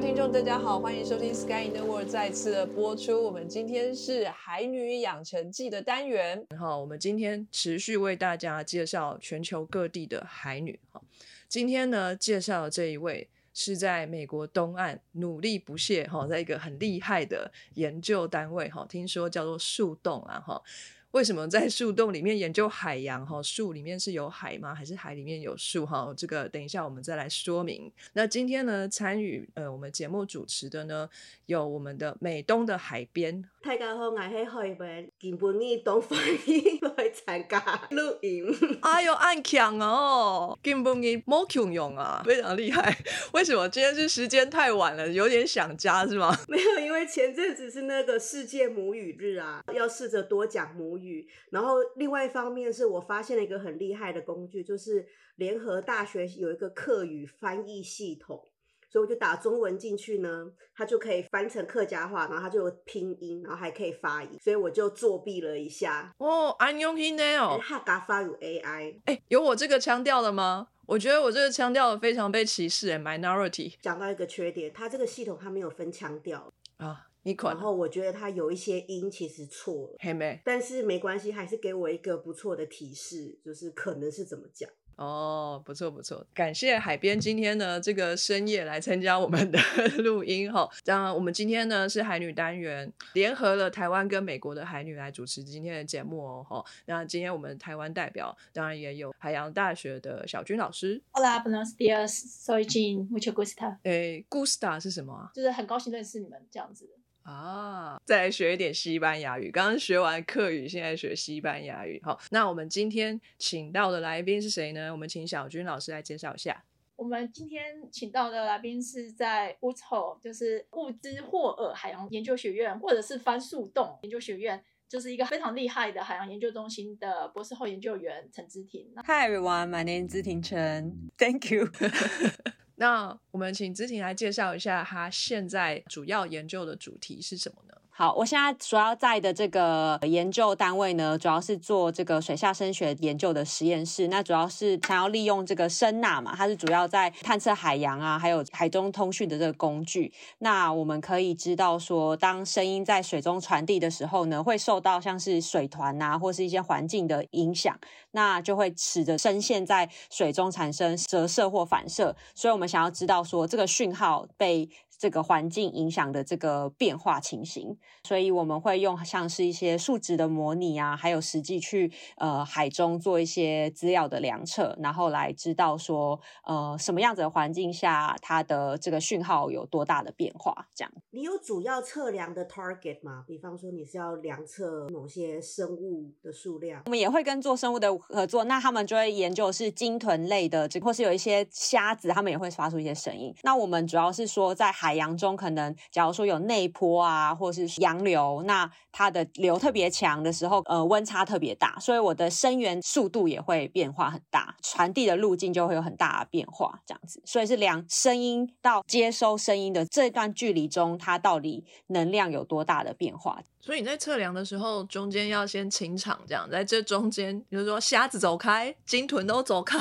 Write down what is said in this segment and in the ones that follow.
位听众大家好，欢迎收听 Sky in the Wall 再次的播出。我们今天是海女养成记的单元，我们今天持续为大家介绍全球各地的海女。今天呢，介绍的这一位是在美国东岸努力不懈在一个很厉害的研究单位，听说叫做树洞啊。为什么在树洞里面研究海洋？树里面是有海吗？还是海里面有树？这个等一下我们再来说明。那今天呢，参与我们节目主持的呢，有我们的美东的海边。大家好，我是海边，今本你东方去来参加录音。哎呦，很强哦！今本你没强用啊，非常厉害。为什么今天是时间太晚了，有点想家是吗？没有，因为前阵子是那个世界母语日啊，要试着多讲母语。然后另外一方面是我发现了一个很厉害的工具，就是联合大学有一个客语翻译系统，所以我就打中文进去呢，它就可以翻成客家话，然后它就有拼音，然后还可以发音，所以我就作弊了一下。哦，安用音呢哦，哈嘎发有 AI， 哎，有我这个腔调了吗？我觉得我这个腔调非常被歧视 ，minority。讲到一个缺点，它这个系统它没有分腔调啊。然后我觉得它有一些音其实错了，但是没关系，还是给我一个不错的提示，就是可能是怎么讲哦，不错不错，感谢海边今天呢这个深夜来参加我们的录音哈。当然我们今天呢是海女单元，联合了台湾跟美国的海女来主持今天的节目哦。那今天我们台湾代表当然也有海洋大学的小军老师。Hola, buenos días, soy Jean, mucho gusto。gusto 是什么啊？就是很高兴认识你们这样子的。啊，再来学一点西班牙语，刚刚学完客语，现在学西班牙语。好，那我们今天请到的来宾是谁呢？我们请小军老师来介绍一下。我们今天请到的来宾是在 Woods Hole， 就是伍兹霍尔海洋研究学院，或者是番树洞研究学院，就是一个非常厉害的海洋研究中心的博士后研究员陈姿婷。Hi everyone, my name is 姿婷陈 Thank you 那我们请姿婷来介绍一下她现在主要研究的主题是什么呢？好，我现在主要在的这个研究单位呢，主要是做这个水下声学研究的实验室。那主要是想要利用这个声呐嘛，它是主要在探测海洋啊，还有海中通讯的这个工具。那我们可以知道说，当声音在水中传递的时候呢，会受到像是水团啊，或是一些环境的影响，那就会使得声线在水中产生折射或反射。所以我们想要知道说，这个讯号被这个环境影响的这个变化情形。所以我们会用像是一些数值的模拟啊，还有实际去海中做一些资料的量测，然后来知道说什么样子的环境下它的这个讯号有多大的变化这样。你有主要测量的 target 吗？比方说你是要量测某些生物的数量？我们也会跟做生物的合作，那他们就会研究是鲸豚类的，或是有一些虾子，他们也会发出一些声音。那我们主要是说在海洋中，可能假如说有内波啊，或是洋流，那它的流特别强的时候，温差特别大，所以我的声源速度也会变化很大，传递的路径就会有很大的变化这样子。所以是量声音到接收声音的这段距离中，它到底能量有多大的变化。所以你在测量的时候，中间要先清场这样，在这中间就是说虾子走开，鲸豚都走开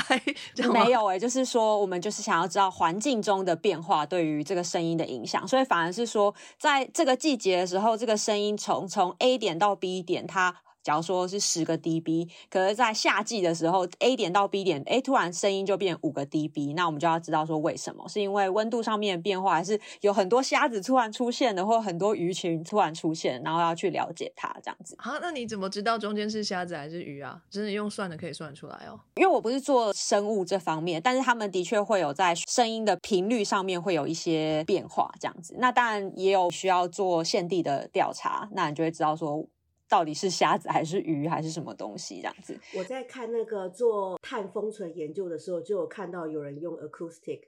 这样吗？没有耶，就是说我们就是想要知道环境中的变化对于这个声音的影响，所以反而是说在这个季节的时候，这个声音从 A 点到 B 点，它假如说是10个 dB， 可是在夏季的时候 A 点到 B 点突然声音就变5个 dB， 那我们就要知道说为什么，是因为温度上面的变化，还是有很多虾子突然出现的，或很多鱼群突然出现，然后要去了解它这样子。啊，那你怎么知道中间是虾子还是鱼啊？真的用算的可以算出来哦。因为我不是做生物这方面，但是他们的确会有在声音的频率上面会有一些变化这样子。那当然也有需要做现地的调查，那你就会知道说到底是虾子还是鱼还是什么东西这样子。我在看那个做碳封存研究的时候，就有看到有人用 acoustic，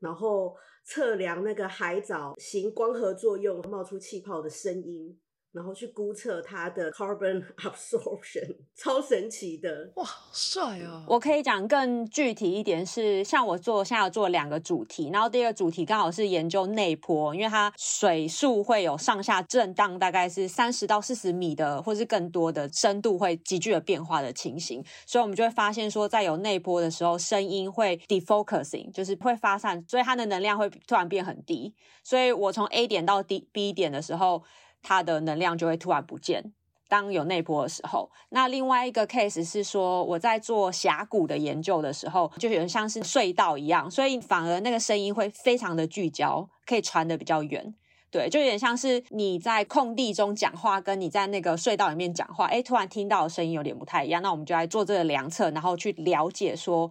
然后测量那个海藻行光合作用冒出气泡的声音，然后去估测它的 carbon absorption， 超神奇的。哇，帅啊！我可以讲更具体一点是，像我现在有做两个主题，然后第一个主题刚好是研究内波，因为它水速会有上下震荡，大概是30到40米的或是更多的深度会急剧的变化的情形，所以我们就会发现说在有内波的时候声音会 defocusing， 就是会发散，所以它的能量会突然变很低，所以我从 A 点到 B 点的时候它的能量就会突然不见，当有内波的时候。那另外一个 case 是说我在做峡谷的研究的时候，就有点像是隧道一样，所以反而那个声音会非常的聚焦，可以传得比较远。对，就有点像是你在空地中讲话跟你在那个隧道里面讲话，诶，突然听到的声音有点不太一样。那我们就来做这个量测，然后去了解说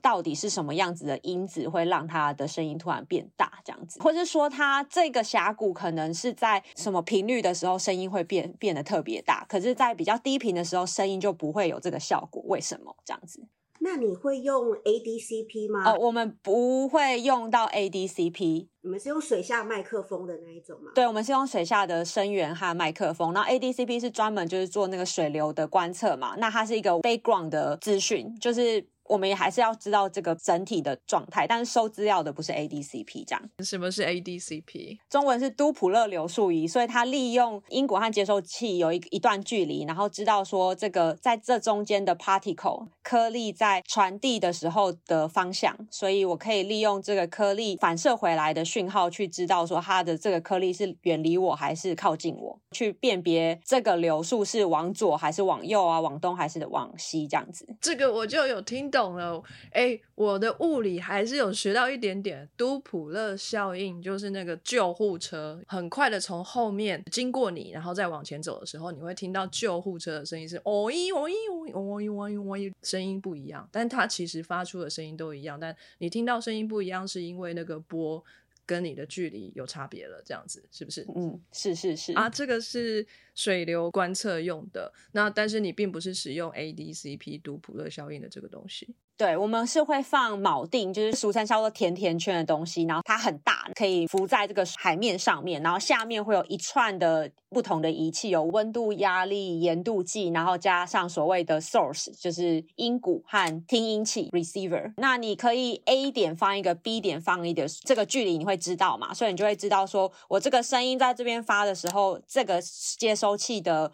到底是什么样子的因子会让它的声音突然变大这样子，或是说它这个峡谷可能是在什么频率的时候声音会变得特别大，可是在比较低频的时候声音就不会有这个效果，为什么这样子。那你会用 ADCP 吗？我们不会用到 ADCP。 你们是用水下麦克风的那一种吗？对，我们是用水下的声源和麦克风，然后 ADCP 是专门就是做那个水流的观测嘛，那它是一个 background 的资讯，就是我们也还是要知道这个整体的状态，但是收资料的不是 ADCP 这样。什么是 ADCP？ 中文是都普勒流速仪，所以它利用因果和接收器有一段距离，然后知道说这个在这中间的 particle 颗粒在传递的时候的方向，所以我可以利用这个颗粒反射回来的讯号去知道说它的这个颗粒是远离我还是靠近我，去辨别这个流速是往左还是往右啊，往东还是往西这样子。这个我就有听懂了，欸，我的物理还是有学到一点点。都普勒效应就是那个救护车很快的从后面经过你，然后再往前走的时候，你会听到救护车的声音是哦咦哦咦哦咦哦咦哦咦哦咦，声音不一样，但它其实发出的声音都一样，但你听到声音不一样是因为那个波跟你的距离有差别了，这样子是不是？嗯，是是是啊，这个是水流观测用的。那但是你并不是使用 ADCP 都普勒效应的这个东西。对，我们是会放锚定，就是俗称叫做甜甜圈的东西，然后它很大，可以浮在这个海面上面，然后下面会有一串的不同的仪器，有温度、压力、盐度计，然后加上所谓的 source 就是音鼓和听音器 receiver。 那你可以 A 点放一个 B 点放一个，这个距离你会知道嘛，所以你就会知道说我这个声音在这边发的时候，这个接收器的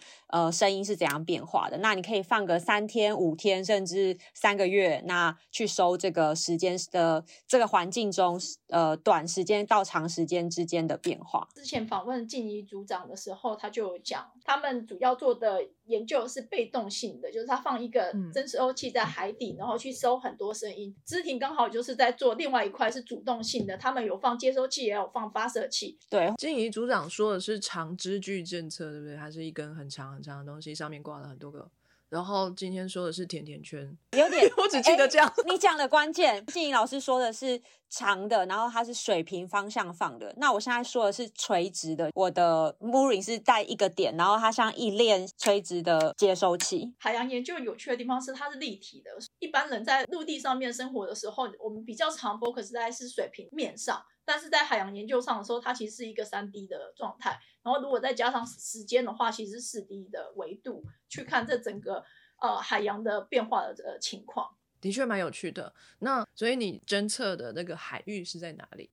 声音是怎样变化的。那你可以放个3天5天甚至3个月，那去收这个时间的这个环境中短时间到长时间之间的变化。之前访问静怡组长的时候，他就有讲他们主要做的研究是被动性的，就是他放一个侦收器在海底，然后去收很多声音。芝庭刚好就是在做另外一块是主动性的，他们有放接收器也有放发射器。对，静怡组长说的是长支距政策，对不对？它是一根很长很长的东西，上面挂了很多个，然后今天说的是甜甜圈，有点我只记得这样。你讲的关键，静怡老师说的是长的，然后它是水平方向放的，那我现在说的是垂直的，我的 mooring 是带一个点，然后它像一链垂直的接收器。海洋研究有趣的地方是它是立体的，一般人在陆地上面生活的时候，我们比较常 focus 在是水平面上，但是在海洋研究上的时候，它其实是一个 3D 的状态，然后如果再加上时间的话，其实是 4D 的维度去看这整个海洋的变化的情况，的确蛮有趣的。那所以你侦测的那个海域是在哪里？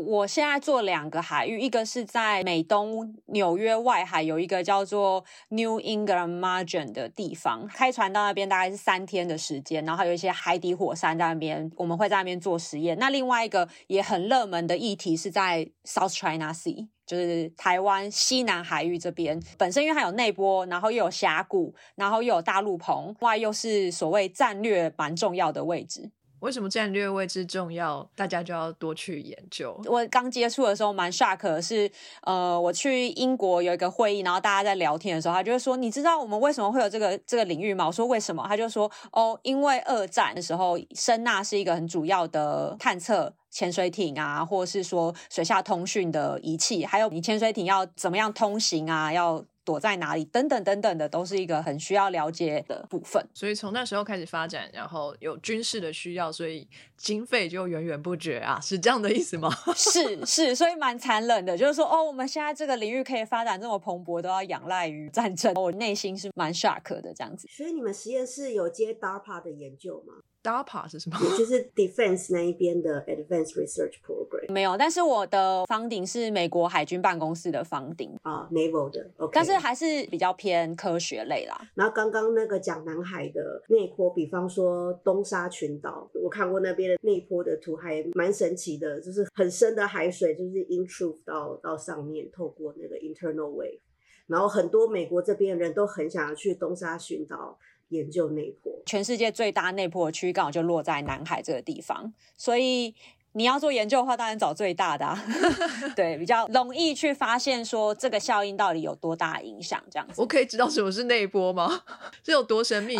我现在做两个海域，一个是在美东纽约外海有一个叫做 New England Margin 的地方，开船到那边大概是3天的时间，然后还有一些海底火山在那边，我们会在那边做实验。那另外一个也很热门的议题是在 South China Sea，就是台湾西南海域这边，本身因为它有内波，然后又有峡谷，然后又有大陆棚，另外又是所谓战略蛮重要的位置。为什么战略位置重要？大家就要多去研究。我刚接触的时候蛮 shock 的是，我去英国有一个会议，然后大家在聊天的时候，他就会说你知道我们为什么会有这个领域吗？我说为什么？他就说哦，因为二战的时候声呐是一个很主要的探测潜水艇啊，或是说水下通讯的仪器，还有你潜水艇要怎么样通行啊，要躲在哪里等等等等的，都是一个很需要了解的部分。所以从那时候开始发展，然后有军事的需要，所以经费就源源不绝啊，是这样的意思吗？是，所以蛮残忍的，就是说哦，我们现在这个领域可以发展这么蓬勃，都要仰赖于战争，我内心是蛮 shock 的这样子。所以你们实验室有接 DARPA 的研究吗？DARPA 是什么？就是 Defense 那一边的 Advanced Research Program。 没有，但是我的 funding 是美国海军办公室的 funding 啊， Naval 的、okay、但是还是比较偏科学类啦。然后刚刚那个讲南海的那一波，比方说东沙群岛，我看过那边的那一波的图，还蛮神奇的，就是很深的海水就是 intrude 到上面，透过那个 internal wave， 然后很多美国这边的人都很想要去东沙群岛研究内波。全世界最大内波的区域刚好就落在南海这个地方，所以你要做研究的话当然找最大的啊对，比较容易去发现说这个效应到底有多大影响这样子。我可以知道什么是内波吗？是有多神秘？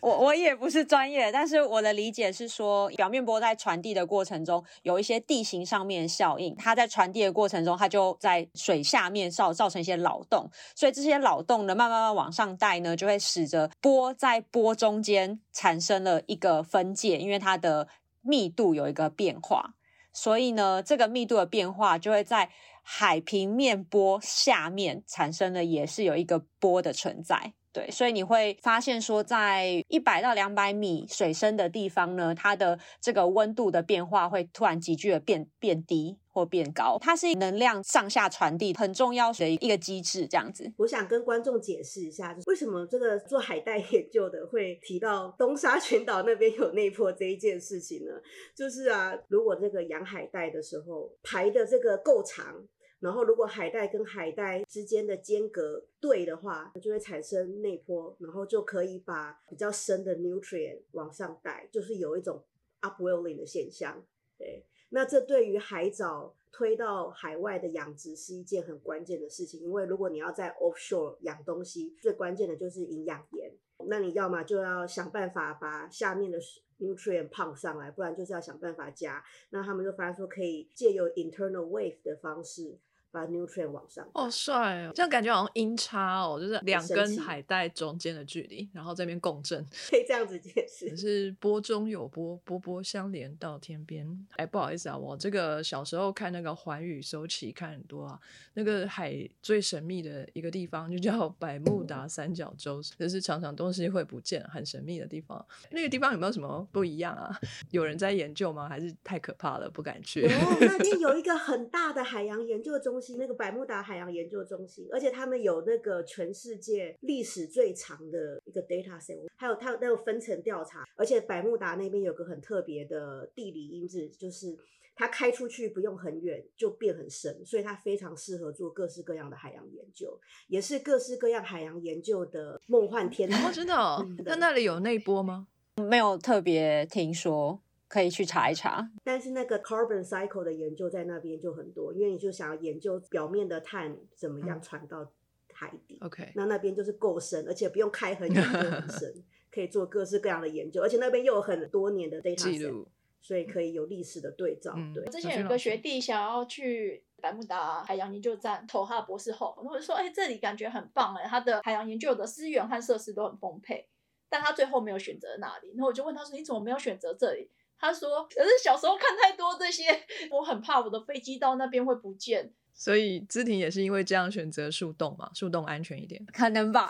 我也不是专业，但是我的理解是说，表面波在传递的过程中有一些地形上面的效应，它在传递的过程中它就在水下面造成一些扰动，所以这些扰动呢慢慢往上带呢，就会使得波在波中间产生了一个分界，因为它的密度有一个变化，所以呢这个密度的变化就会在海平面波下面产生的，也是有一个波的存在。对，所以你会发现说在100到200米水深的地方呢，它的这个温度的变化会突然急剧的变低或变高，它是能量上下传递很重要的一个机制这样子。我想跟观众解释一下，就是为什么这个做海带研究的会提到东沙群岛那边有内波这一件事情呢？就是啊，如果这个养海带的时候排的这个够长，然后如果海带跟海带之间的间隔对的话，就会产生内波，然后就可以把比较深的 nutrient 往上带，就是有一种 upwelling 的现象。对，那这对于海藻推到海外的养殖是一件很关键的事情，因为如果你要在 offshore 养东西，最关键的就是营养盐，那你要嘛就要想办法把下面的nutrient 胖上来，不然就是要想办法加。那他们就发现说可以借由 internal wave 的方式把 nutrient 往上。哦，帅哦，这样感觉好像音差哦，就是两根海带中间的距离，然后这边共振，可以这样子解释，是波中有波，波波相连到天边。哎，不好意思啊，我这个小时候看那个环宇搜奇看很多啊，那个海最神秘的一个地方就叫百慕达三角洲，就是常常东西会不见，很神秘的地方。那个地方有没有什么不一样啊？有人在研究吗？还是太可怕了不敢去？哦，那边有一个很大的海洋研究中心，那个百慕达海洋研究中心，而且他们有那个全世界历史最长的一个 data set， 还有它有分层调查，而且百慕达那边有个很特别的地理因子，就是它开出去不用很远就变很深，所以它非常适合做各式各样的海洋研究，也是各式各样海洋研究的梦幻天堂。哦，真的哦？那那里有内波吗？没有特别听说，可以去查一查。但是那个 carbon cycle 的研究在那边就很多，因为你就想要研究表面的碳怎么样传到海底。OK， 那边就是够深，而且不用开很远就很深，可以做各式各样的研究，而且那边又有很多年的 data 记录，所以可以有历史的对照。对，我之前有个学弟想要去百慕达海洋研究站投他的博士后，我就说哎，这里感觉很棒哎，他的海洋研究的资源和设施都很丰沛，但他最后没有选择哪里。然后我就问他说你怎么没有选择这里？他说可是小时候看太多这些，我很怕我的飞机到那边会不见。所以姿婷也是因为这样选择树洞嘛，树洞安全一点可能吧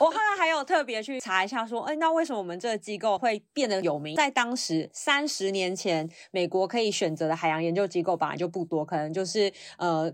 我后来还有特别去查一下说那为什么我们这个机构会变得有名。在当时30年前，美国可以选择的海洋研究机构本来就不多，可能就是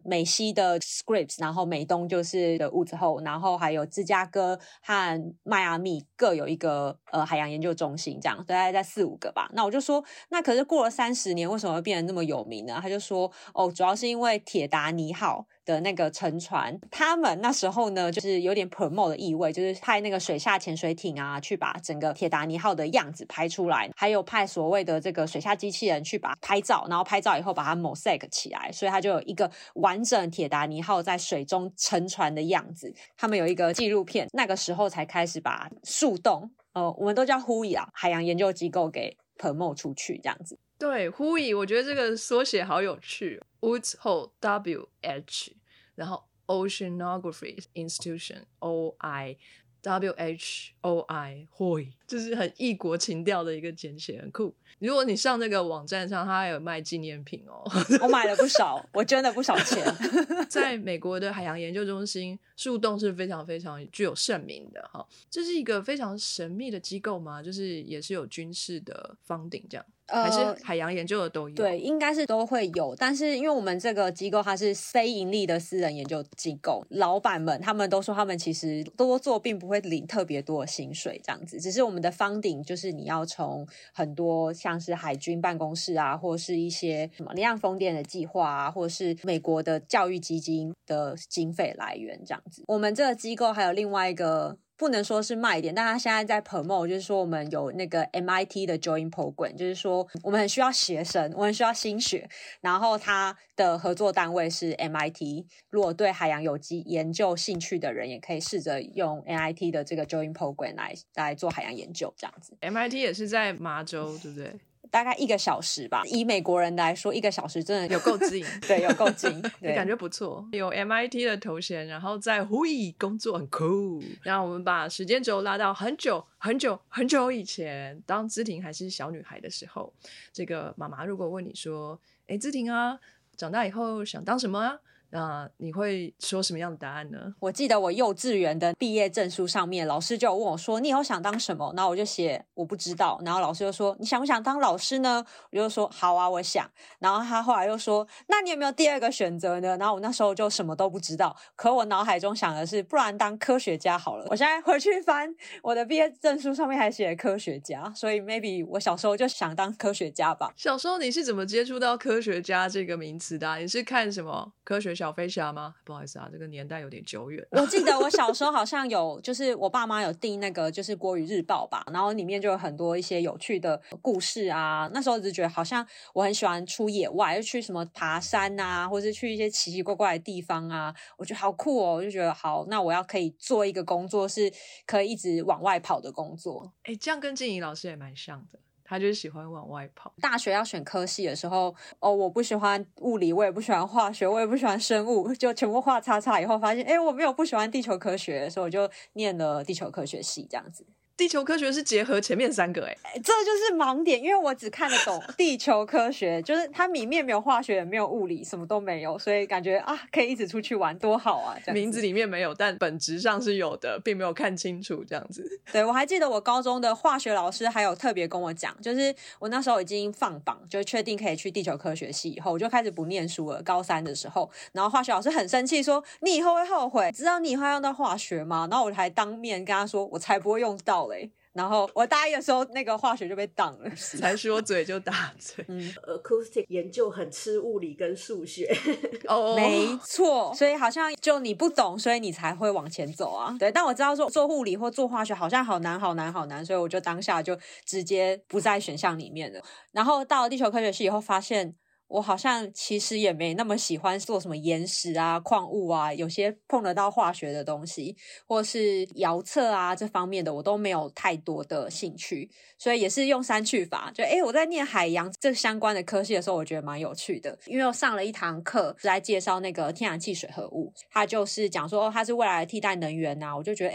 美西的 Scripps， 然后美东就是的 Woods Hole， 然后还有芝加哥和迈阿密各有一个海洋研究中心，这样大概在4-5个吧。那我就说那可是过了30年为什么会变得那么有名呢？他就说哦，主要是因为铁达尼号的那个沉船，他们那时候呢就是有点 promote 的意味，就是派那个水下潜水艇啊去把整个铁达尼号的样子拍出来，还有派所谓的这个水下机器人去把它拍照，然后拍照以后把它 mosaic 起来，所以它就有一个完整铁达尼号在水中沉船的样子。他们有一个纪录片，那个时候才开始把树洞我们都叫呼吁啊，海洋研究机构给 promote 出去这样子。对，呼吁我觉得这个缩写好有趣，Woods Hole W H 然后 Oceanographic Institution WHOI 会，就是很异国情调的一个简写，很酷。如果你上那个网站上，它还有卖纪念品哦。我买了不少，我捐了不少钱。在美国的海洋研究中心，树洞是非常非常具有盛名的哈。这是一个非常神秘的机构吗？就是也是有军事的 funding 这样。还是海洋研究的都有，对，应该是都会有，但是因为我们这个机构它是非盈利的私人研究机构，老板们他们都说他们其实多做并不会领特别多的薪水这样子，只是我们的 funding 就是你要从很多像是海军办公室啊，或是一些什么离岸风电的计划啊，或是美国的教育基金的经费来源这样子。我们这个机构还有另外一个不能说是卖点，但他现在在 promote， 就是说我们有那个 MIT 的 join program， 就是说我们很需要学生，我们很需要新血，然后他的合作单位是 MIT， 如果对海洋有机研究兴趣的人也可以试着用 MIT 的这个 join program 来做海洋研究这样子。 MIT 也是在麻州对不对？大概1个小时吧，以美国人来说1个小时真的有够近。对，有够近，对，感觉不错，有 MIT 的头衔，然后在HUI工作很酷。然后我们把时间轴拉到很久很久很久以前，当姿婷还是小女孩的时候，这个妈妈如果问你说，诶，姿婷啊，长大以后想当什么啊，那你会说什么样的答案呢？我记得我幼稚园的毕业证书上面，老师就有问我说你以后想当什么，然后我就写我不知道，然后老师就说你想不想当老师呢，我就说好啊我想，然后他后来又说那你有没有第二个选择呢，然后我那时候就什么都不知道，可我脑海中想的是不然当科学家好了。我现在回去翻我的毕业证书上面还写科学家，所以 maybe 我小时候就想当科学家吧。小时候你是怎么接触到科学家这个名词的啊？你是看什么科学小飞侠吗？不好意思啊，这个年代有点久远。我记得我小时候好像有，就是我爸妈有订那个就是国语日报吧，然后里面就有很多一些有趣的故事啊。那时候就觉得好像我很喜欢出野外，就去什么爬山啊，或是去一些奇奇怪怪的地方啊，我觉得好酷哦，我就觉得好，那我要可以做一个工作是可以一直往外跑的工作。哎，这样跟静怡老师也蛮像的。他就是喜欢往外跑。大学要选科系的时候，哦，我不喜欢物理，我也不喜欢化学，我也不喜欢生物，就全部画叉叉以后发现，哎，我没有不喜欢地球科学，所以我就念了地球科学系这样子。地球科学是结合前面3个哎，这就是盲点，因为我只看得懂地球科学，就是它里面没有化学，没有物理，什么都没有，所以感觉啊，可以一直出去玩，多好啊！名字里面没有，但本质上是有的，并没有看清楚这样子。对，我还记得我高中的化学老师还有特别跟我讲，就是我那时候已经放榜，就确定可以去地球科学系以后，我就开始不念书了。高3的时候，然后化学老师很生气说：“你以后会后悔，知道你以后要用到化学吗？”然后我还当面跟他说：“我才不会用到。”然后我大一的时候那个化学就被挡了，才说嘴就打嘴。Acoustic 研究很吃物理跟数学没错，所以好像就你不懂所以你才会往前走啊。对，但我知道说做物理或做化学好像好难好难好难，所以我就当下就直接不在选项里面了。然后到了地球科学系以后发现我好像其实也没那么喜欢做什么岩石啊矿物啊，有些碰得到化学的东西或是遥测啊这方面的我都没有太多的兴趣，所以也是用删去法，就我在念海洋这相关的科系的时候我觉得蛮有趣的，因为我上了一堂课是在介绍那个天然气水合物，他就是讲说它是未来的替代能源啊，我就觉得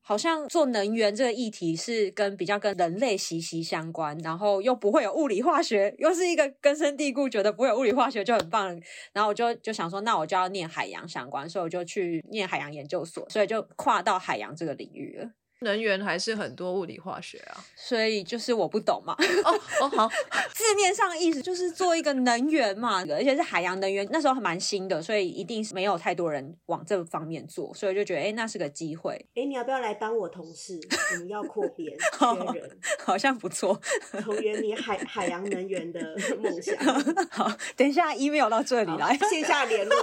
好像做能源这个议题是比较跟人类息息相关，然后又不会有物理化学，又是一个根深蒂固觉得不会有物理化学就很棒，然后我就想说那我就要念海洋相关，所以我就去念海洋研究所，所以就跨到海洋这个领域了。能源还是很多物理化学啊，所以就是我不懂嘛。好，字面上意思就是做一个能源嘛，而且是海洋能源，那时候还蛮新的，所以一定没有太多人往这方面做，所以就觉得那是个机会。你要不要来当我同事？我们要扩编缺人，好像不错，重圆你海洋能源的梦想。好，等一下 email 到这里来，线下联络。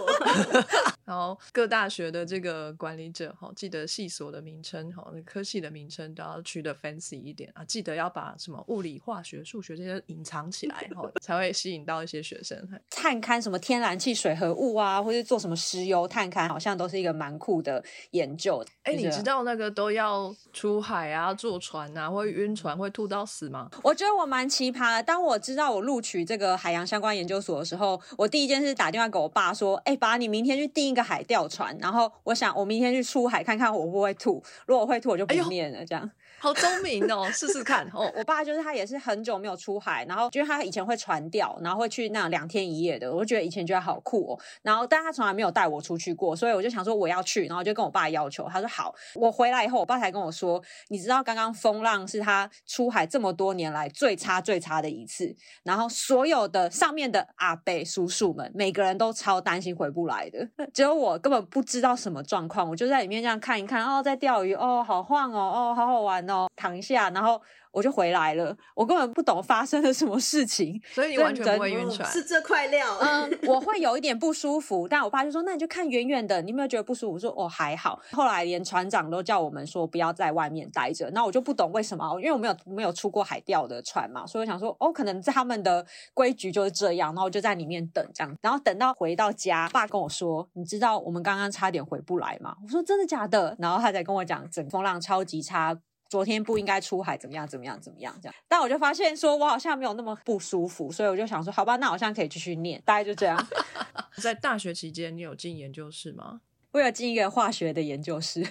然后各大学的这个管理者，记得系所的名称，那科系的名称都要取得 fancy 一点啊，记得要把什么物理、化学、数学这些隐藏起来、才会吸引到一些学生。探勘什么天然气、水合物啊，或是做什么石油探勘，好像都是一个蛮酷的研究。哎、欸，你知道那个都要出海啊，坐船啊，会晕船，会吐到死吗？我觉得我蛮奇葩的。当我知道我录取这个海洋相关研究所的时候，我第一件事打电话给我爸说：“哎、欸，爸，你明天去订一个海钓船。”然后我想，我明天去出海看看我会不会吐。如果我会吐，我就不念了。这样好聪明哦，试试看哦。我爸就是他也是很久没有出海，然后因为他以前会船钓，然后会去那种2天1夜的，我就觉得以前觉得好酷哦。然后但他从来没有带我出去过，所以我就想说我要去，然后就跟我爸要求，他说好。我回来以后，我爸才跟我说，你知道刚刚风浪是他出海这么多年来最差的一次，然后所有的上面的阿伯叔叔们每个人都超担心回不来的，只有我根本不知道什么状况，我就在里面这样看一看，哦，在钓鱼，哦，好晃哦，哦，好好玩哦，躺下，然后我就回来了，我根本不懂发生了什么事情。所以你完全不会晕船？是这块料。我会有一点不舒服，但我爸就说那你就看远远的，你有没有觉得不舒服？我说哦还好。后来连船长都叫我们说不要在外面待着，那我就不懂为什么，因为我没有出过海钓的船嘛，所以我想说哦可能他们的规矩就是这样，然后我就在里面等这样，然后等到回到家，爸跟我说你知道我们刚刚差点回不来吗？我说真的假的？然后他才跟我讲整风浪超级差，昨天不应该出海，怎么样这样。但我就发现说我好像没有那么不舒服，所以我就想说好吧，那好像可以继续念，大概就这样。在大学期间你有进研究室吗？我有进一个化学的研究室。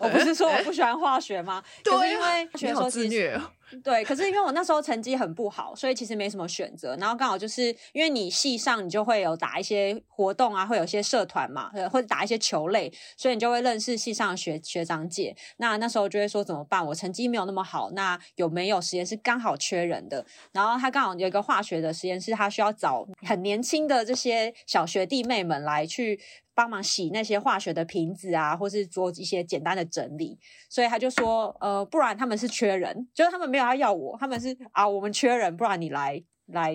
我不是说我不喜欢化学吗？对、啊、可是因为你好自虐哦。对，可是因为我那时候成绩很不好，所以其实没什么选择，然后刚好就是因为你系上你就会有打一些活动啊，会有一些社团嘛，或者打一些球类，所以你就会认识系上的学长姐，那时候就会说怎么办，我成绩没有那么好，那有没有实验室刚好缺人的，然后他刚好有一个化学的实验室，他需要找很年轻的这些小学弟妹们来去帮忙洗那些化学的瓶子啊，或是做一些简单的整理，所以他就说不然他们是缺人，就是他们没有要我，他们是啊我们缺人，不然你来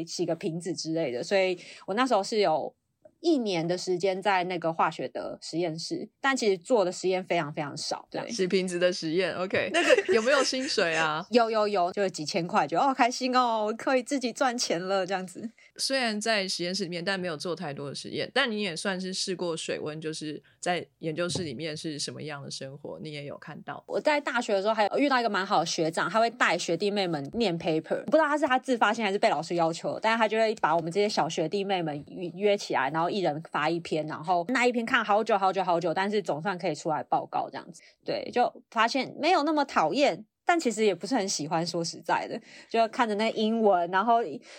洗个瓶子之类的，所以我那时候是有1年的时间在那个化学的实验室，但其实做的实验非常非常少。对，洗瓶子的实验 OK。 那个有没有薪水啊？有，就几千块，就哦开心哦，可以自己赚钱了这样子。虽然在实验室里面，但没有做太多的实验，但你也算是试过水温，就是在研究室里面是什么样的生活你也有看到。我在大学的时候还有遇到一个蛮好的学长，他会带学弟妹们念 paper， 不知道他是他自发性还是被老师要求，但是他就会把我们这些小学弟妹们约起来，然后一人发一篇，然后那一篇看好久，但是总算可以出来报告这样子。对，就发现没有那么讨厌，但其实也不是很喜欢，说实在的，就看着那个英文，然后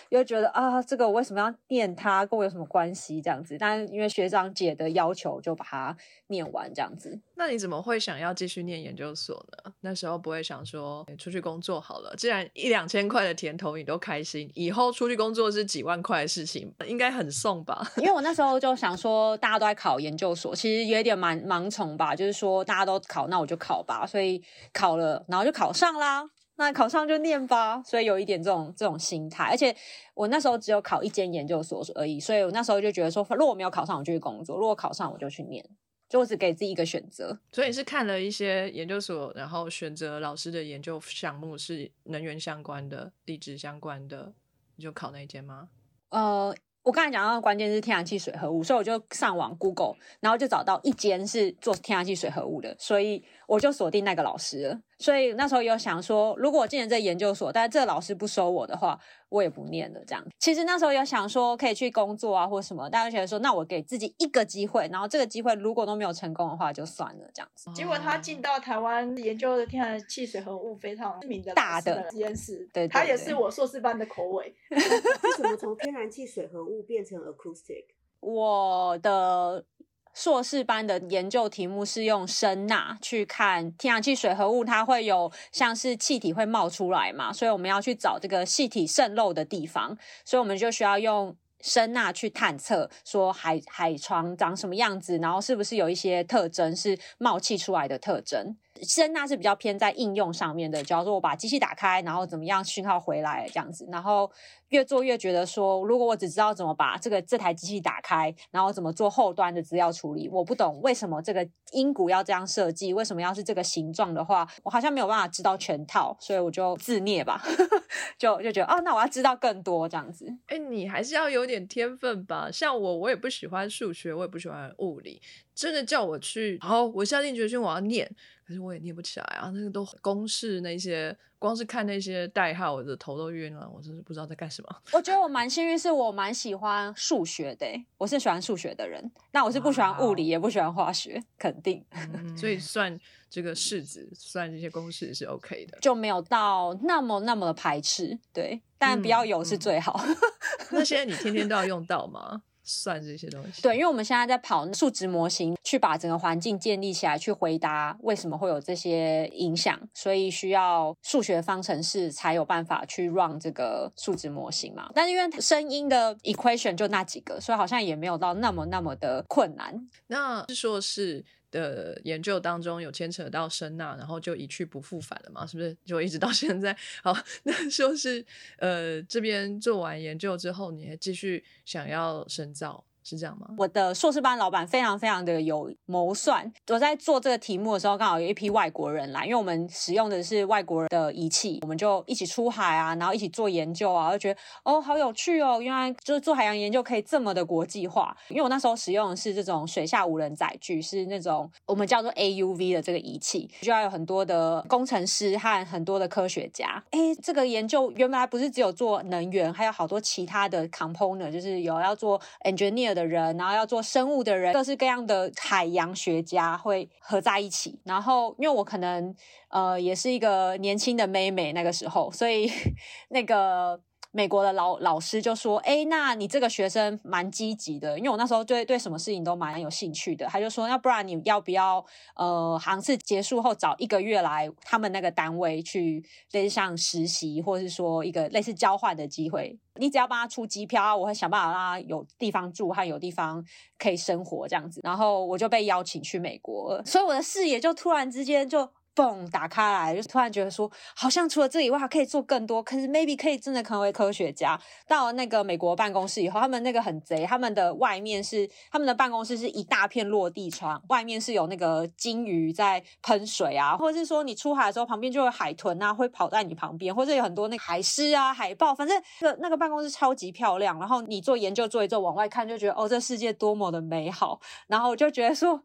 又觉得啊，这个我为什么要念它，跟我有什么关系这样子，但因为学长姐的要求就把它念完这样子。那你怎么会想要继续念研究所呢？那时候不会想说出去工作好了，既然1-2千块的甜头你都开心，以后出去工作是几万块的事情，应该很送吧？因为我那时候就想说大家都在考研究所，其实有点盲从吧，就是说大家都考那我就考吧，所以考了，然后就考上啦，那考上就念吧，所以有一点这种心态。而且我那时候只有考1间研究所而已，所以我那时候就觉得说如果我没有考上我就去工作，如果考上我就去念，就我只给自己一个选择。所以是看了一些研究所，然后选择老师的研究项目是能源相关的、地质相关的，你就考那一间吗？我刚才讲到的关键是天然气水合物，所以我就上网 Google， 然后就找到一间是做天然气水合物的，所以我就锁定那个老师了。所以那时候有想说如果我进了这研究所，但这个老师不收我的话我也不念了这样。其实那时候有想说可以去工作啊或什么，但就觉得说那我给自己一个机会，然后这个机会如果都没有成功的话就算了这样子。结果他进到台湾研究的天然气水合物非常知名的大的实验室，对对对，他也是我硕士班的口尾。为什么从天然气水合物变成 acoustic？ 我的硕士班的研究题目是用声呐去看天然气水合物，它会有像是气体会冒出来嘛，所以我们要去找这个气体渗漏的地方，所以我们就需要用声呐去探测说海床长什么样子，然后是不是有一些特征是冒气出来的特征，声呐是比较偏在应用上面的，假如说我把机器打开，然后怎么样讯号回来这样子，然后越做越觉得说，如果我只知道怎么把这台机器打开，然后怎么做后端的资料处理，我不懂为什么这个音鼓要这样设计，为什么要是这个形状的话，我好像没有办法知道全套，所以我就自虐吧就觉得哦，那我要知道更多这样子。你还是要有点天分吧，像我也不喜欢数学，我也不喜欢物理，真的叫我去好，我下定决心我要念，可是我也念不起来啊，那个都公式那些，光是看那些代号我的头都晕了，我真是不知道在干什么。我觉得我蛮幸运，是我蛮喜欢数学的，我是喜欢数学的人，那我是不喜欢物理也不喜欢化学肯定所以算这个式子，算这些公式是 OK 的，就没有到那么的排斥，对，但不要有是最好那现在你天天都要用到吗？算这些东西。对，因为我们现在在跑数值模型，去把整个环境建立起来，去回答为什么会有这些影响，所以需要数学方程式才有办法去 run 这个数值模型嘛。但因为声音的 equation 就那几个，所以好像也没有到那么的困难。那是说是的研究当中有牵扯到声呐，然后就一去不复返了嘛，是不是就一直到现在？好，那说是这边做完研究之后你还继续想要深造，是这样吗？我的硕士班老板非常非常的有谋算，我在做这个题目的时候刚好有一批外国人来，因为我们使用的是外国人的仪器，我们就一起出海啊，然后一起做研究啊，就觉得哦好有趣哦，原来就是做海洋研究可以这么的国际化。因为我那时候使用的是这种水下无人载具，是那种我们叫做 AUV 的这个仪器，就要有很多的工程师和很多的科学家。这个研究原来不是只有做能源，还有好多其他的 component， 就是有要做 engineer的人，然后要做生物的人，各式各样的海洋学家会合在一起。然后因为我可能也是一个年轻的妹妹那个时候，所以那个美国的老师就说那你这个学生蛮积极的，因为我那时候对什么事情都蛮有兴趣的，他就说要不然你要不要航次结束后找一个月来他们那个单位去类似像实习，或是说一个类似交换的机会，你只要帮他出机票，我会想办法让他有地方住和有地方可以生活这样子。然后我就被邀请去美国，所以我的视野就突然之间就蹦打开来，就突然觉得说好像除了这以外还可以做更多，可是 maybe 可以真的成为科学家。到那个美国办公室以后，他们那个很贼，他们的外面是他们的办公室是一大片落地窗，外面是有那个鲸鱼在喷水啊，或者是说你出海的时候旁边就有海豚啊会跑在你旁边，或者有很多那个海狮啊海豹，反正那个办公室超级漂亮。然后你做研究做一做往外看，就觉得哦这世界多么的美好，然后就觉得说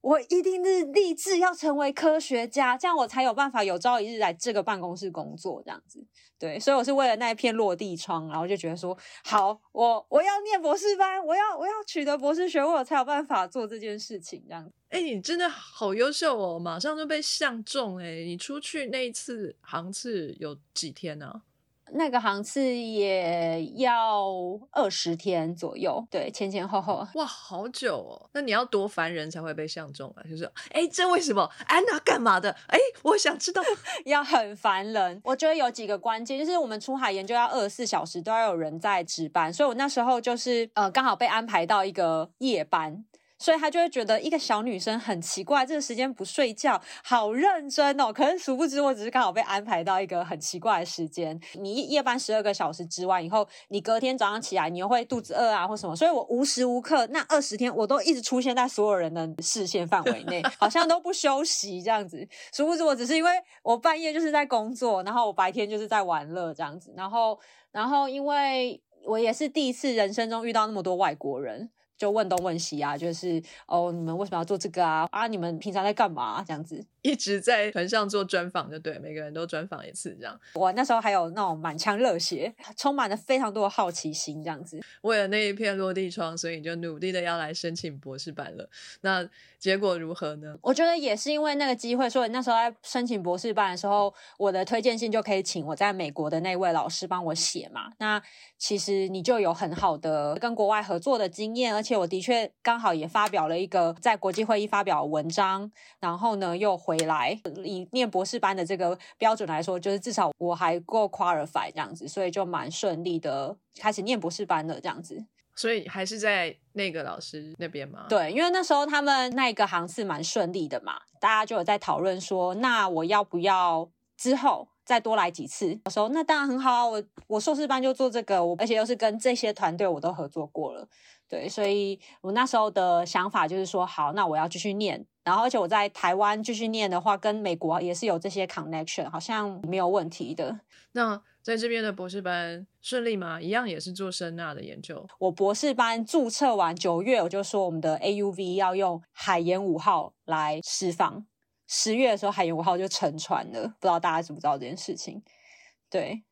我一定是立志要成为科学家，这样我才有办法有朝一日来这个办公室工作这样子。对，所以我是为了那一片落地窗，然后就觉得说好，我要念博士班，我要取得博士学位，我才有办法做这件事情这样子。你真的好优秀哦，马上就被相中。你出去那一次航次有几天啊？那个航次也要20天左右，对，前前后后。哇，好久哦！那你要多烦人才会被相中啊？就是这为什么？安娜干嘛的？我想知道。要很烦人，我觉得有几个关键，就是我们出海研究要24小时都要有人在值班，所以我那时候就是刚好被安排到一个夜班。所以他就会觉得一个小女生很奇怪，这个时间不睡觉好认真哦。可是殊不知我只是刚好被安排到一个很奇怪的时间，你夜班12个小时值完以后，你隔天早上起来你又会肚子饿啊或什么，所以我无时无刻那20天我都一直出现在所有人的视线范围内，好像都不休息这样子。殊不知我只是因为我半夜就是在工作，然后我白天就是在玩乐这样子。然后因为我也是第一次人生中遇到那么多外国人，就问东问西啊，就是哦你们为什么要做这个啊，你们平常在干嘛这样子，一直在船上做专访就对，每个人都专访一次这样。我那时候还有那种满腔热血，充满了非常多的好奇心这样子。为了那一片落地窗，所以你就努力的要来申请博士班了，那结果如何呢？我觉得也是因为那个机会，所以那时候在申请博士班的时候，我的推荐信就可以请我在美国的那位老师帮我写嘛，那其实你就有很好的跟国外合作的经验，而且我的确刚好也发表了一个在国际会议发表文章，然后呢又回来，以念博士班的这个标准来说，就是至少我还够 qualify 这样子，所以就蛮顺利的开始念博士班了这样子。所以还是在那个老师那边吗？对，因为那时候他们那个航次蛮顺利的嘛，大家就有在讨论说，那我要不要之后再多来几次？我说那当然很好啊，我硕士班就做这个，而且又是跟这些团队我都合作过了，对，所以我那时候的想法就是说，好，那我要继续念，然后而且我在台湾继续念的话，跟美国也是有这些 connection， 好像没有问题的。那在这边的博士班顺利吗？一样也是做声呐的研究。我博士班注册完9月，我就说我们的 AUV 要用海研5号来释放。10月的时候，海研5号就沉船了，不知道大家知不知道这件事情？对，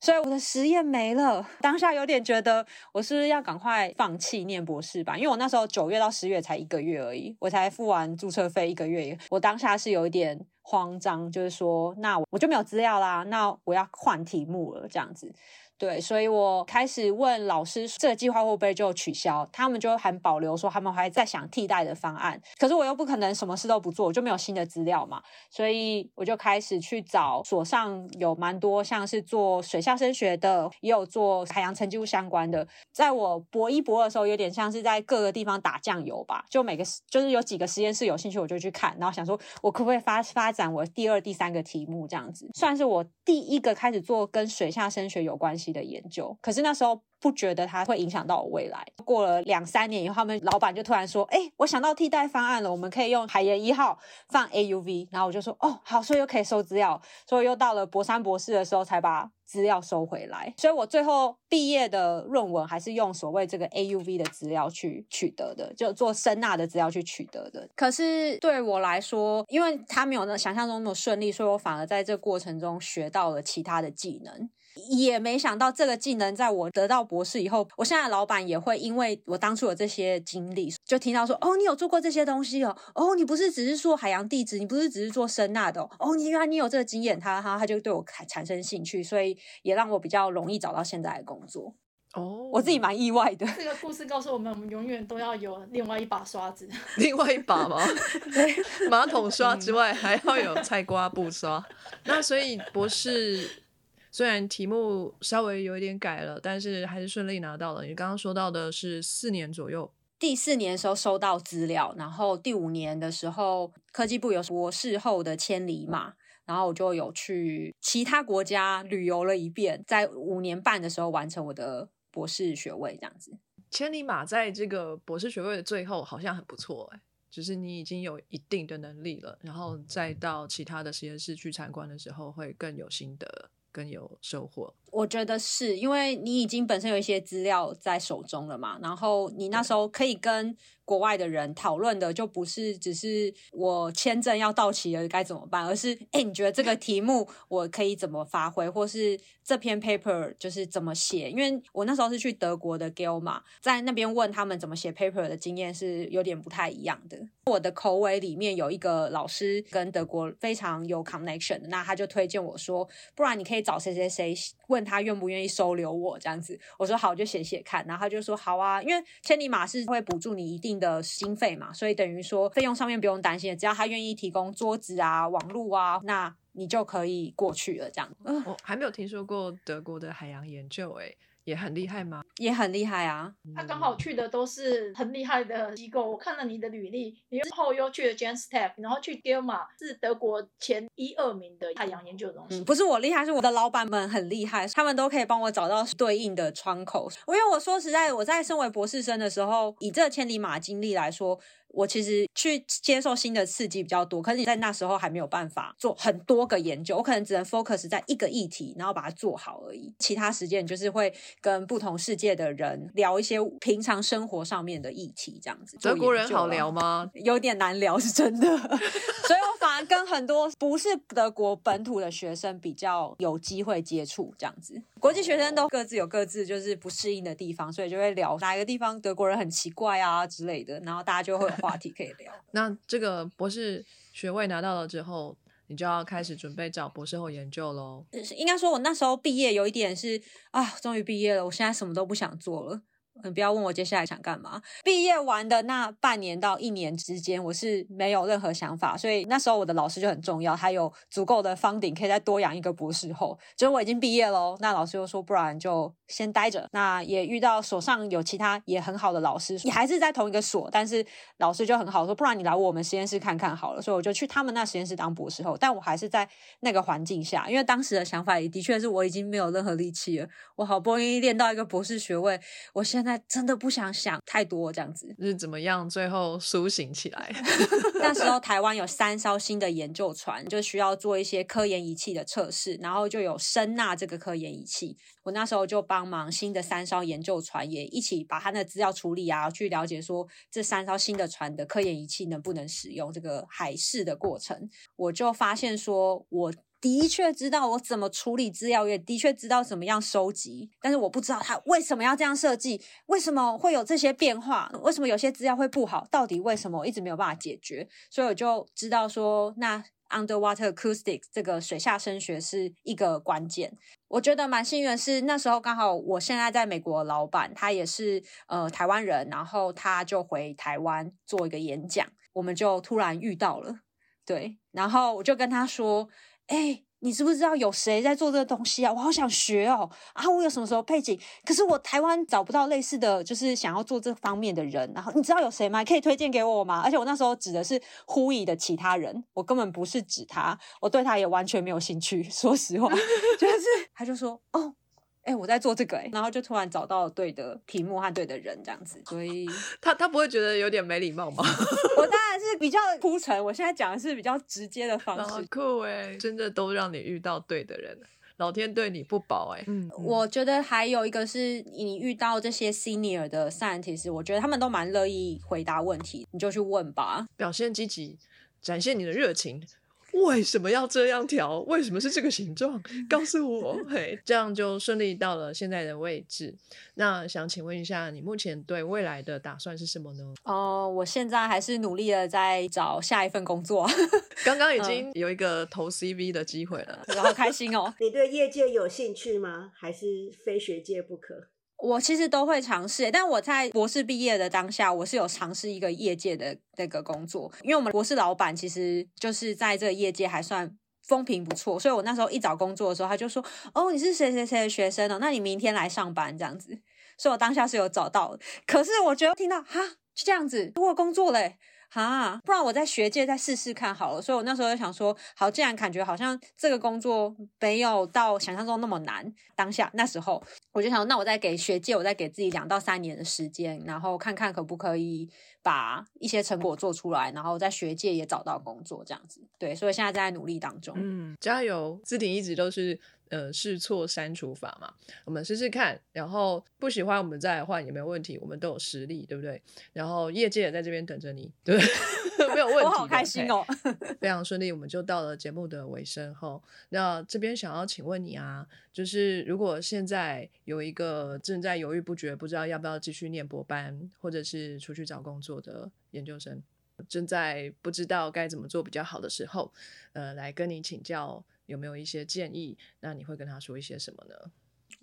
所以我的实验没了，当下有点觉得我是不是要赶快放弃念博士吧？因为我那时候9月到10月才1个月而已，我才付完注册费1个月，我当下是有一点慌张，就是说那我就没有资料啦，那我要换题目了这样子。对，所以我开始问老师这个计划会不会就取消，他们就很保留说他们还在想替代的方案，可是我又不可能什么事都不做，我就没有新的资料嘛，所以我就开始去找所上有蛮多像是做水下声学的，也有做海洋沉积物相关的。在我博一博二的时候，有点像是在各个地方打酱油吧，就每个就是有几个实验室有兴趣我就去看，然后想说我可不可以发展我第2、第3个题目这样子，算是我第一个开始做跟水下声学有关系的研究，可是那时候不觉得它会影响到我未来。过了2、3年以后，他们老板就突然说，我想到替代方案了，我们可以用海研1号放 AUV， 然后我就说好，所以又可以收资料，所以又到了博3、博4的时候才把资料收回来，所以我最后毕业的论文还是用所谓这个 AUV 的资料去取得的，就做声呐的资料去取得的。可是对我来说，因为它没有想象中那么顺利，所以我反而在这过程中学到了其他的技能，也没想到这个技能在我得到博士以后，我现在的老板也会因为我当初有这些经历，就听到说你有做过这些东西哦，你不是只是做海洋地质，你不是只是做声呐的哦，你原来你有这个经验，他就对我产生兴趣，所以也让我比较容易找到现在的工作。我自己蛮意外的。这个故事告诉我们，我们永远都要有另外一把刷子。另外一把吗？马桶刷之外还要有菜瓜布刷。那所以博士虽然题目稍微有一点改了，但是还是顺利拿到了。你刚刚说到的是4年左右，第4年的时候收到资料，然后第5年的时候科技部有博士后的千里马，然后我就有去其他国家旅游了一遍，在5年半的时候完成我的博士学位这样子。千里马在这个博士学位的最后好像很不错就是你已经有一定的能力了，然后再到其他的实验室去参观的时候会更有心得更有收获。我觉得是因为你已经本身有一些资料在手中了嘛，然后你那时候可以跟国外的人讨论的就不是只是我签证要到期了该怎么办，而是你觉得这个题目我可以怎么发挥，或是这篇 paper 就是怎么写。因为我那时候是去德国的 GEOMAR， 在那边问他们怎么写 paper 的经验是有点不太一样的。我的口尾里面有一个老师跟德国非常有 connection， 那他就推荐我说不然你可以找谁谁谁问他愿不愿意收留我这样子。我说好，就写写看。然后他就说好啊，因为千里马是会补助你一定的经费嘛，所以等于说费用上面不用担心，只要他愿意提供桌子啊网路啊，那你就可以过去了这样。我还没有听说过德国的海洋研究也很厉害吗？也很厉害啊，他刚好去的都是很厉害的机构。我看了你的履历，你之后又去了 JensTech， 然后去 GEOMAR， 是德国前1、2名的海洋研究的东西。不是我厉害，是我的老板们很厉害，他们都可以帮我找到对应的窗口。因为我说实在，我在身为博士生的时候，以这千里马经历来说，我其实去接受新的刺激比较多，可是你在那时候还没有办法做很多个研究，我可能只能 focus 在一个议题，然后把它做好而已。其他时间就是会跟不同世界的人聊一些平常生活上面的议题这样子。德国人好聊吗？有点难聊是真的所以我反而跟很多不是德国本土的学生比较有机会接触这样子。国际学生都各自有各自就是不适应的地方，所以就会聊哪个地方德国人很奇怪啊之类的，然后大家就会话题可以聊。那这个博士学位拿到了之后，你就要开始准备找博士后研究咯。应该说我那时候毕业有一点是啊，终于毕业了，我现在什么都不想做了，不要问我接下来想干嘛。毕业完的那半年到一年之间，我是没有任何想法，所以那时候我的老师就很重要，他有足够的 funding 可以再多养一个博士后。结果我已经毕业咯，那老师又说不然就先待着。那也遇到手上有其他也很好的老师，也还是在同一个所，但是老师就很好说不然你来我们实验室看看好了，所以我就去他们那实验室当博士后。但我还是在那个环境下，因为当时的想法也的确是我已经没有任何力气了，我好不容易练到一个博士学位，我现在真的不想想太多这样子。是怎么样最后苏醒起来？那时候台湾有3艘新的研究船，就需要做一些科研仪器的测试，然后就有声纳这个科研仪器，我那时候就帮忙新的3艘研究船也一起把它的资料处理啊，去了解说这3艘新的船的科研仪器能不能使用这个海试的过程。我就发现说我的确知道我怎么处理资料，也的确知道怎么样收集，但是我不知道它为什么要这样设计，为什么会有这些变化，为什么有些资料会不好，到底为什么我一直没有办法解决。所以我就知道说那 Underwater Acoustics 这个水下声学是一个关键。我觉得蛮幸运的是那时候刚好我现在在美国的老板他也是台湾人，然后他就回台湾做一个演讲，我们就突然遇到了。对，然后我就跟他说你知不知道有谁在做这个东西啊，我好想学哦啊！我有什么时候背景，可是我台湾找不到类似的就是想要做这方面的人，然后你知道有谁吗，可以推荐给我吗？而且我那时候指的是呼吁的其他人，我根本不是指他，我对他也完全没有兴趣说实话。就是他就说哦我在做这个然后就突然找到对的题目和对的人这样子。所以他不会觉得有点没礼貌吗？我当然是比较铺陈，我现在讲的是比较直接的方式。好酷真的都让你遇到对的人，老天对你不薄我觉得还有一个是你遇到这些 senior 的 scientist， 我觉得他们都蛮乐意回答问题，你就去问吧，表现积极，展现你的热情，为什么要这样调？为什么是这个形状？告诉我这样就顺利到了现在的位置。那想请问一下你目前对未来的打算是什么呢？我现在还是努力的在找下一份工作。刚刚已经有一个投 CV 的机会了好开心哦。你对业界有兴趣吗？还是非学界不可？我其实都会尝试，但我在博士毕业的当下我是有尝试一个业界的那个工作，因为我们博士老板其实就是在这个业界还算风评不错，所以我那时候一找工作的时候他就说你是谁谁谁的学生哦，那你明天来上班这样子。所以我当下是有找到的，可是我觉得听到哈就这样子我有工作嘞哈，不然我在学界再试试看好了。所以我那时候就想说好，既然感觉好像这个工作没有到想象中那么难，当下那时候我就想那我再给学界，我再给自己2到3年的时间，然后看看可不可以把一些成果做出来，然后在学界也找到工作这样子。对，所以现在在努力当中加油。姿婷一直都是试错删除法嘛，我们试试看，然后不喜欢我们再来换也没有问题，我们都有实力对不对？然后业界也在这边等着你对不对？没有问题。我好开心哦非常顺利我们就到了节目的尾声后，那这边想要请问你啊，就是如果现在有一个正在犹豫不决不知道要不要继续念博班或者是出去找工作的研究生，正在不知道该怎么做比较好的时候来跟你请教有没有一些建议，那你会跟他说一些什么呢？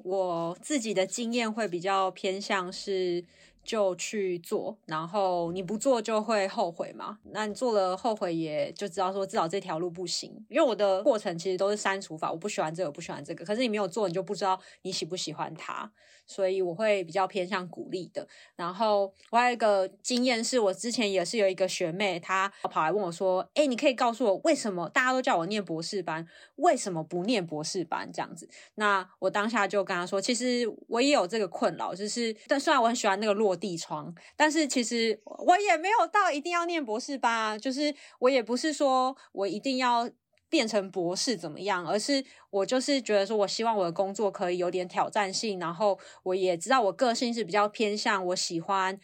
我自己的经验会比较偏向是就去做，然后你不做就会后悔嘛，那你做了后悔也就知道说至少这条路不行。因为我的过程其实都是删除法，我不喜欢这个我不喜欢这个，可是你没有做你就不知道你喜不喜欢它，所以我会比较偏向鼓励的。然后我还有一个经验是我之前也是有一个学妹，她跑来问我说你可以告诉我为什么大家都叫我念博士班为什么不念博士班这样子。那我当下就跟她说其实我也有这个困扰，就是但虽然我很喜欢那个落地窗，但是其实我也没有到一定要念博士班就是我也不是说我一定要变成博士怎么样，而是我就是觉得说我希望我的工作可以有点挑战性，然后我也知道我个性是比较偏向我喜欢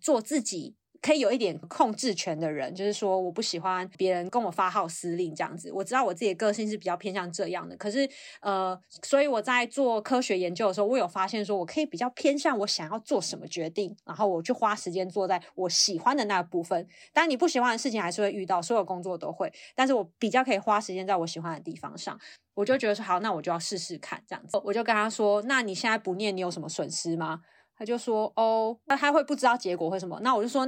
做自己可以有一点控制权的人，就是说我不喜欢别人跟我发号施令这样子，我知道我自己的个性是比较偏向这样的。可是所以我在做科学研究的时候我有发现说我可以比较偏向我想要做什么决定，然后我去花时间做在我喜欢的那个部分。当然你不喜欢的事情还是会遇到，所有工作都会，但是我比较可以花时间在我喜欢的地方上。我就觉得说好，那我就要试试看这样子。我就跟他说那你现在不念你有什么损失吗？他就说哦，那他会不知道结果会什么。那我就说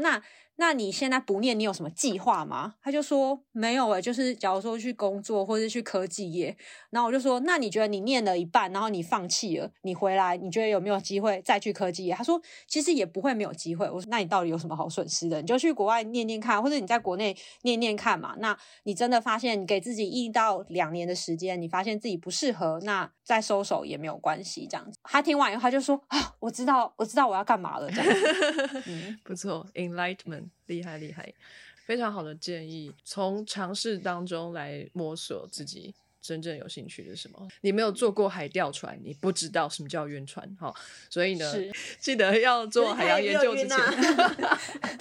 那你现在不念，你有什么计划吗？他就说没有耶，就是假如说去工作或是去科技业。然后我就说那你觉得你念了一半然后你放弃了，你回来你觉得有没有机会再去科技业？他说其实也不会没有机会。我说那你到底有什么好损失的？你就去国外念念看，或者你在国内念念看嘛。那你真的发现你给自己1到2年的时间，你发现自己不适合，那再收手也没有关系，这样子。他听完以后他就说啊，我知道我要干嘛了，这样、不错 Enlightenment， 厉害厉害，非常好的建议。从尝试当中来摸索自己真正有兴趣的是什么。你没有坐过海钓船，你不知道什么叫晕船，所以呢记得要做海洋研究之前、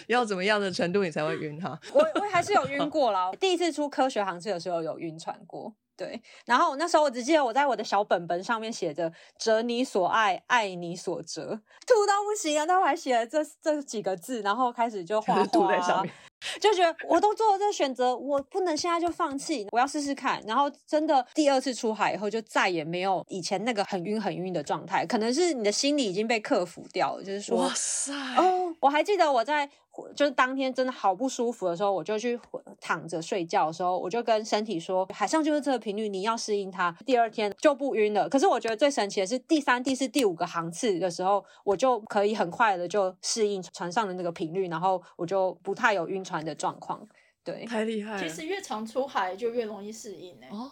要怎么样的程度你才会晕哈。我还是有晕过啦第一次出科学航次的时候有晕船过，对。然后那时候我只记得我在我的小本本上面写着折你所爱，爱你所折，吐到不行啊，但我还写了这几个字，然后开始就画画、吐在上面，就觉得我都做了这个选择，我不能现在就放弃，我要试试看。然后真的第二次出海以后就再也没有以前那个很晕很晕的状态，可能是你的心理已经被克服掉了，就是说哇塞哦，我还记得我在就是当天真的好不舒服的时候，我就去躺着睡觉的时候，我就跟身体说海上就是这个频率，你要适应它，第二天就不晕了。可是我觉得最神奇的是第3、第4、第5个航次的时候，我就可以很快的就适应船上的那个频率，然后我就不太有晕船的状况。对，太厉害了。其实越常出海就越容易适应耶、哦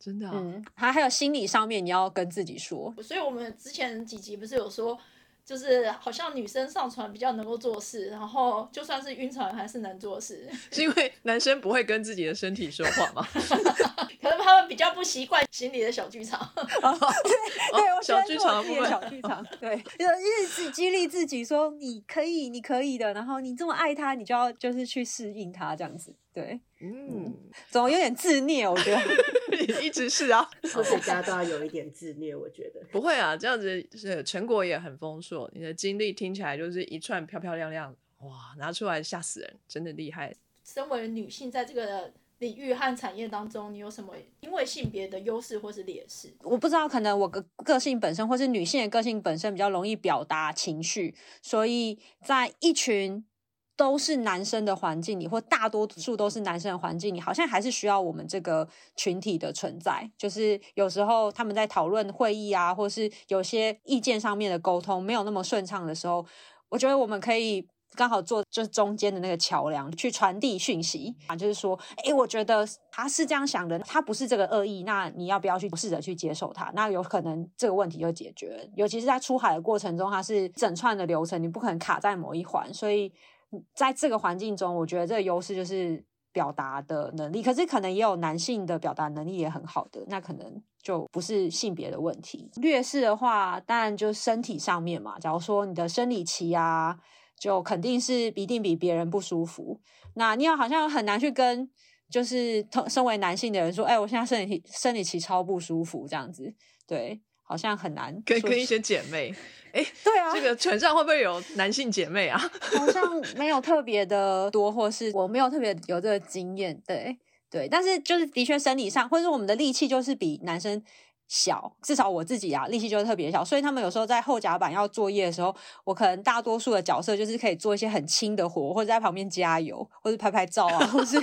真的啊、还有心理上面你要跟自己说。所以我们之前几集不是有说就是好像女生上船比较能够做事，然后就算是晕船还是能做事，是因为男生不会跟自己的身体说话吗？可能他们比较不习惯心理的小剧场对，我小剧场部分，小剧场对，一直激励自己说你可以你可以的，然后你这么爱他，你就要就是去适应他，这样子。对，总有点自虐，我觉得一直是啊，科学家都要有一点自虐，我觉得不会啊，这样子成果也很丰硕。你的经历听起来就是一串漂漂亮亮，哇，拿出来吓死人，真的厉害。身为女性，在这个领域和产业当中，你有什么因为性别的优势或是劣势？我不知道，可能我个性本身或是女性的个性本身比较容易表达情绪，所以在一群都是男生的环境里，或大多数都是男生的环境里，好像还是需要我们这个群体的存在。就是有时候他们在讨论会议啊，或是有些意见上面的沟通没有那么顺畅的时候，我觉得我们可以刚好做就是中间的那个桥梁，去传递讯息啊，就是说我觉得他是这样想的，他不是这个恶意，那你要不要去试着去接受他？那有可能这个问题就解决了。尤其是在出海的过程中，它是整串的流程，你不可能卡在某一环，所以在这个环境中，我觉得这个优势就是表达的能力。可是可能也有男性的表达能力也很好的，那可能就不是性别的问题。劣势的话，当然就身体上面嘛，假如说你的生理期啊，就肯定是一定比别人不舒服。那你好像很难去跟就是身为男性的人说，我现在生理期超不舒服，这样子。对，好像很难跟一些姐妹对啊，这个船上会不会有男性姐妹啊？好像没有特别的多，或是我没有特别有这个经验。对，但是就是的确生理上，或是我们的力气就是比男生小，至少我自己啊，力气就是特别小，所以他们有时候在后甲板要作业的时候，我可能大多数的角色就是可以做一些很轻的活，或者在旁边加油，或者拍拍照啊，或是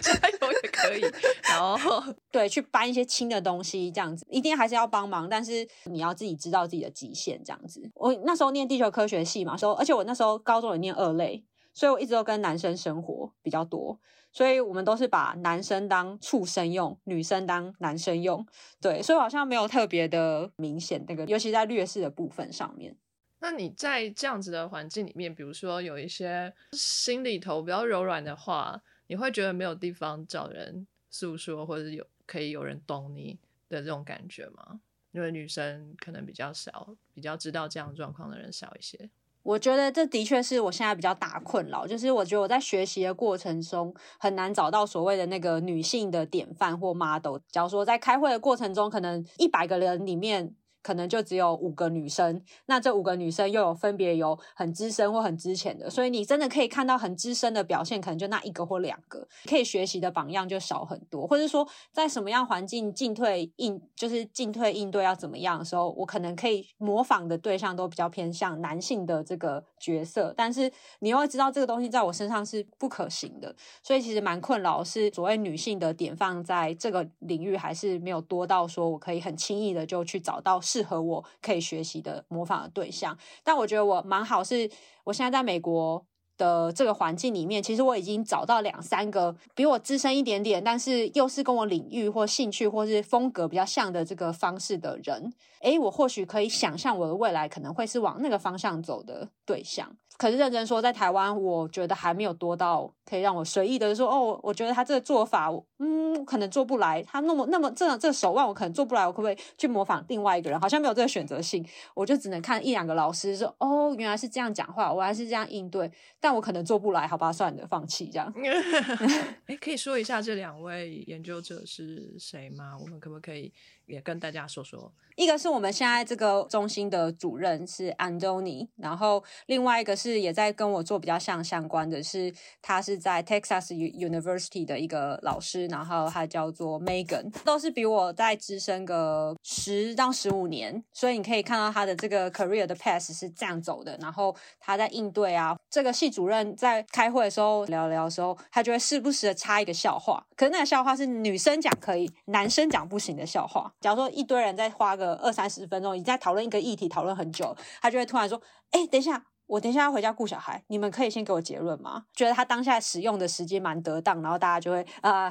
加油也可以，然后对，去搬一些轻的东西，这样子一定还是要帮忙，但是你要自己知道自己的极限，这样子。我那时候念地球科学系嘛，而且我那时候高中也念2类，所以我一直都跟男生生活比较多，所以我们都是把男生当畜生用，女生当男生用。对，所以好像没有特别的明显那个，尤其在劣势的部分上面。那你在这样子的环境里面，比如说有一些心里头比较柔软的话，你会觉得没有地方找人诉说，或者有可以有人懂你的这种感觉吗？因为女生可能比较少，比较知道这样状况的人少一些。我觉得这的确是我现在比较大困扰，就是我觉得我在学习的过程中很难找到所谓的那个女性的典范或 model。假如说在开会的过程中，可能100个人里面可能就只有5个女生，那这5个女生又有分别有很资深或很之前的，所以你真的可以看到很资深的表现可能就那1个或2个，可以学习的榜样就少很多。或者说在什么样环境进退应对要怎么样的时候，我可能可以模仿的对象都比较偏向男性的这个角色，但是你又会知道这个东西在我身上是不可行的，所以其实蛮困扰是所谓女性的典范在这个领域还是没有多到说我可以很轻易的就去找到适合我可以学习的模仿的对象。但我觉得我蛮好是我现在在美国的这个环境里面，其实我已经找到2-3个比我资深一点点但是又是跟我领域或兴趣或是风格比较像的这个方式的人，诶，我或许可以想象我的未来可能会是往那个方向走的对象。可是认真说在台湾我觉得还没有多到可以让我随意的说哦，我觉得他这个做法我可能做不来，他那么这手腕我可能做不来，我可不可以去模仿另外一个人，好像没有这个选择性，我就只能看1-2个老师说哦，原来是这样讲话，我还是这样应对，但我可能做不来，好吧算了放弃这样可以说一下这2位研究者是谁吗？我们可不可以也跟大家说说？一个是我们现在这个中心的主任是 Andoni， 然后另外一个是也在跟我做比较相关的是，他是在 Texas University 的一个老师，然后他叫做 Megan， 都是比我在资深个10到15年，所以你可以看到他的这个 career 的 path 是这样走的。然后他在应对啊，这个系主任在开会的时候聊的时候，他就会时不时的插一个笑话，可是那个笑话是女生讲可以，男生讲不行的笑话。假如说一堆人在花个20-30分钟，你在讨论一个议题讨论很久，他就会突然说等一下要回家顾小孩，你们可以先给我结论吗？觉得他当下使用的时间蛮得当，然后大家就会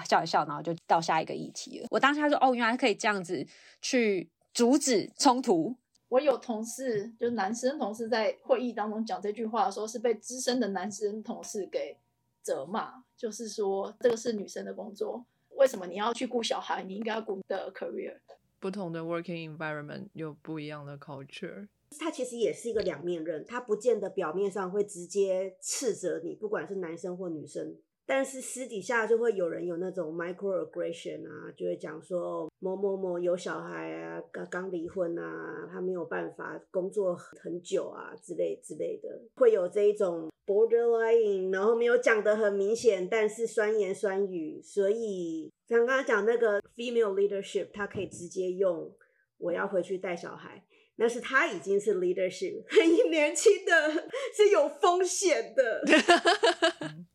笑一笑，然后就到下一个议题了。我当下说原来可以这样子去阻止冲突。我有同事就是男生同事在会议当中讲这句话的时候，是被资深的男生同事给责骂，就是说这个是女生的工作，为什么你要去顾小孩，你应该要顾你的 career。 不同的 working environment 有不一样的 culture， 它其实也是一个两面刃，它不见得表面上会直接斥责你，不管是男生或女生，但是私底下就会有人有那种 microaggression 啊，就会讲说某某某有小孩啊，刚离婚啊，他没有办法工作很久啊之类的，会有这一种 borderline， 然后没有讲得很明显，但是酸言酸语。所以像刚刚讲那个 female leadership， 他可以直接用我要回去带小孩，但是他已经是 leadership， 很年轻的，是有风险的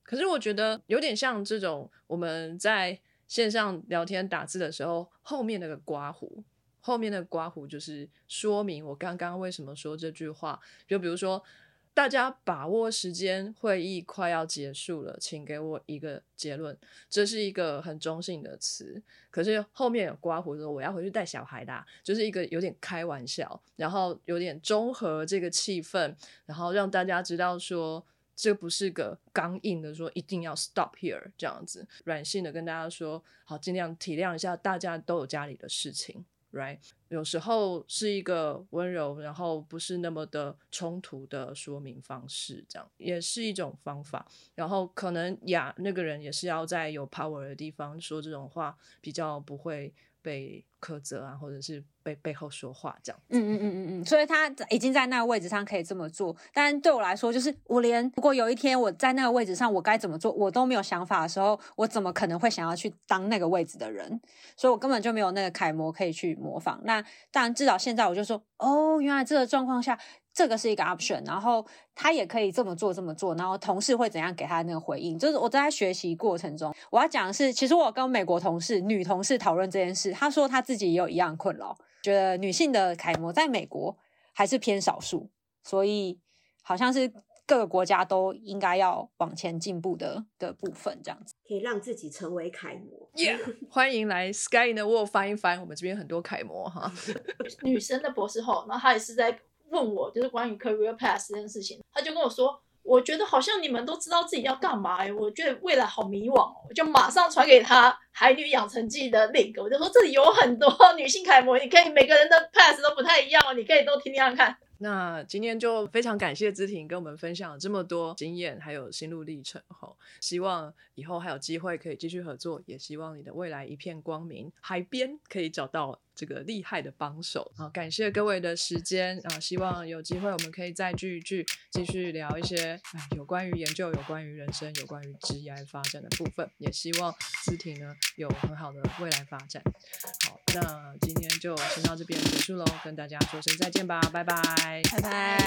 可是我觉得有点像这种我们在线上聊天打字的时候，后面那个刮胡就是说明我刚刚为什么说这句话。就比如说大家把握时间，会议快要结束了，请给我一个结论，这是一个很中性的词，可是后面有刮胡说我要回去带小孩啦，就是一个有点开玩笑，然后有点中和这个气氛，然后让大家知道说这不是个刚硬的说一定要 stop here 这样子，软性的跟大家说好，尽量体谅一下，大家都有家里的事情 right， 有时候是一个温柔然后不是那么的冲突的说明方式，这样也是一种方法。然后可能那个人也是要在有 power 的地方说这种话，比较不会被苛责啊，或者是被背后说话这样。所以他已经在那个位置上可以这么做，但对我来说就是我连如果有一天我在那个位置上我该怎么做我都没有想法的时候，我怎么可能会想要去当那个位置的人，所以我根本就没有那个楷模可以去模仿。那当然至少现在我就说原来这个状况下这个是一个 option， 然后他也可以这么做，然后同事会怎样给他那个回应。就是我在学习过程中，我要讲的是其实我跟美国女同事讨论这件事，她说她自己也有一样困扰，觉得女性的楷模在美国还是偏少数，所以好像是各个国家都应该要往前进步的部分，这样子可以让自己成为楷模。Yeah， 欢迎来 Sky in the Wall 翻一翻，我们这边很多楷模哈。女生的博士后，然后她也是在问我就是关于 career path 这件事情，他就跟我说我觉得好像你们都知道自己要干嘛，我觉得未来好迷惘，我就马上传给他海女养成记的 link， 我就说这里有很多女性楷模，你可以每个人的 path 都不太一样，你可以都听听看。那今天就非常感谢芝婷跟我们分享这么多经验还有心路历程，希望以后还有机会可以继续合作，也希望你的未来一片光明，海边可以找到这个厉害的帮手。好，感谢各位的时间，希望有机会我们可以再聚一聚，继续聊一些有关于研究、有关于人生、有关于职业发展的部分，也希望芝婷呢有很好的未来发展。好，那今天就先到这边结束咯，跟大家说声再见吧，拜拜，拜拜。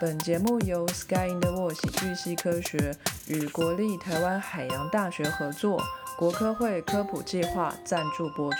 本节目由 Sky in the Wall 喜剧系科学与国立台湾海洋大学合作，国科会科普计划赞助播出。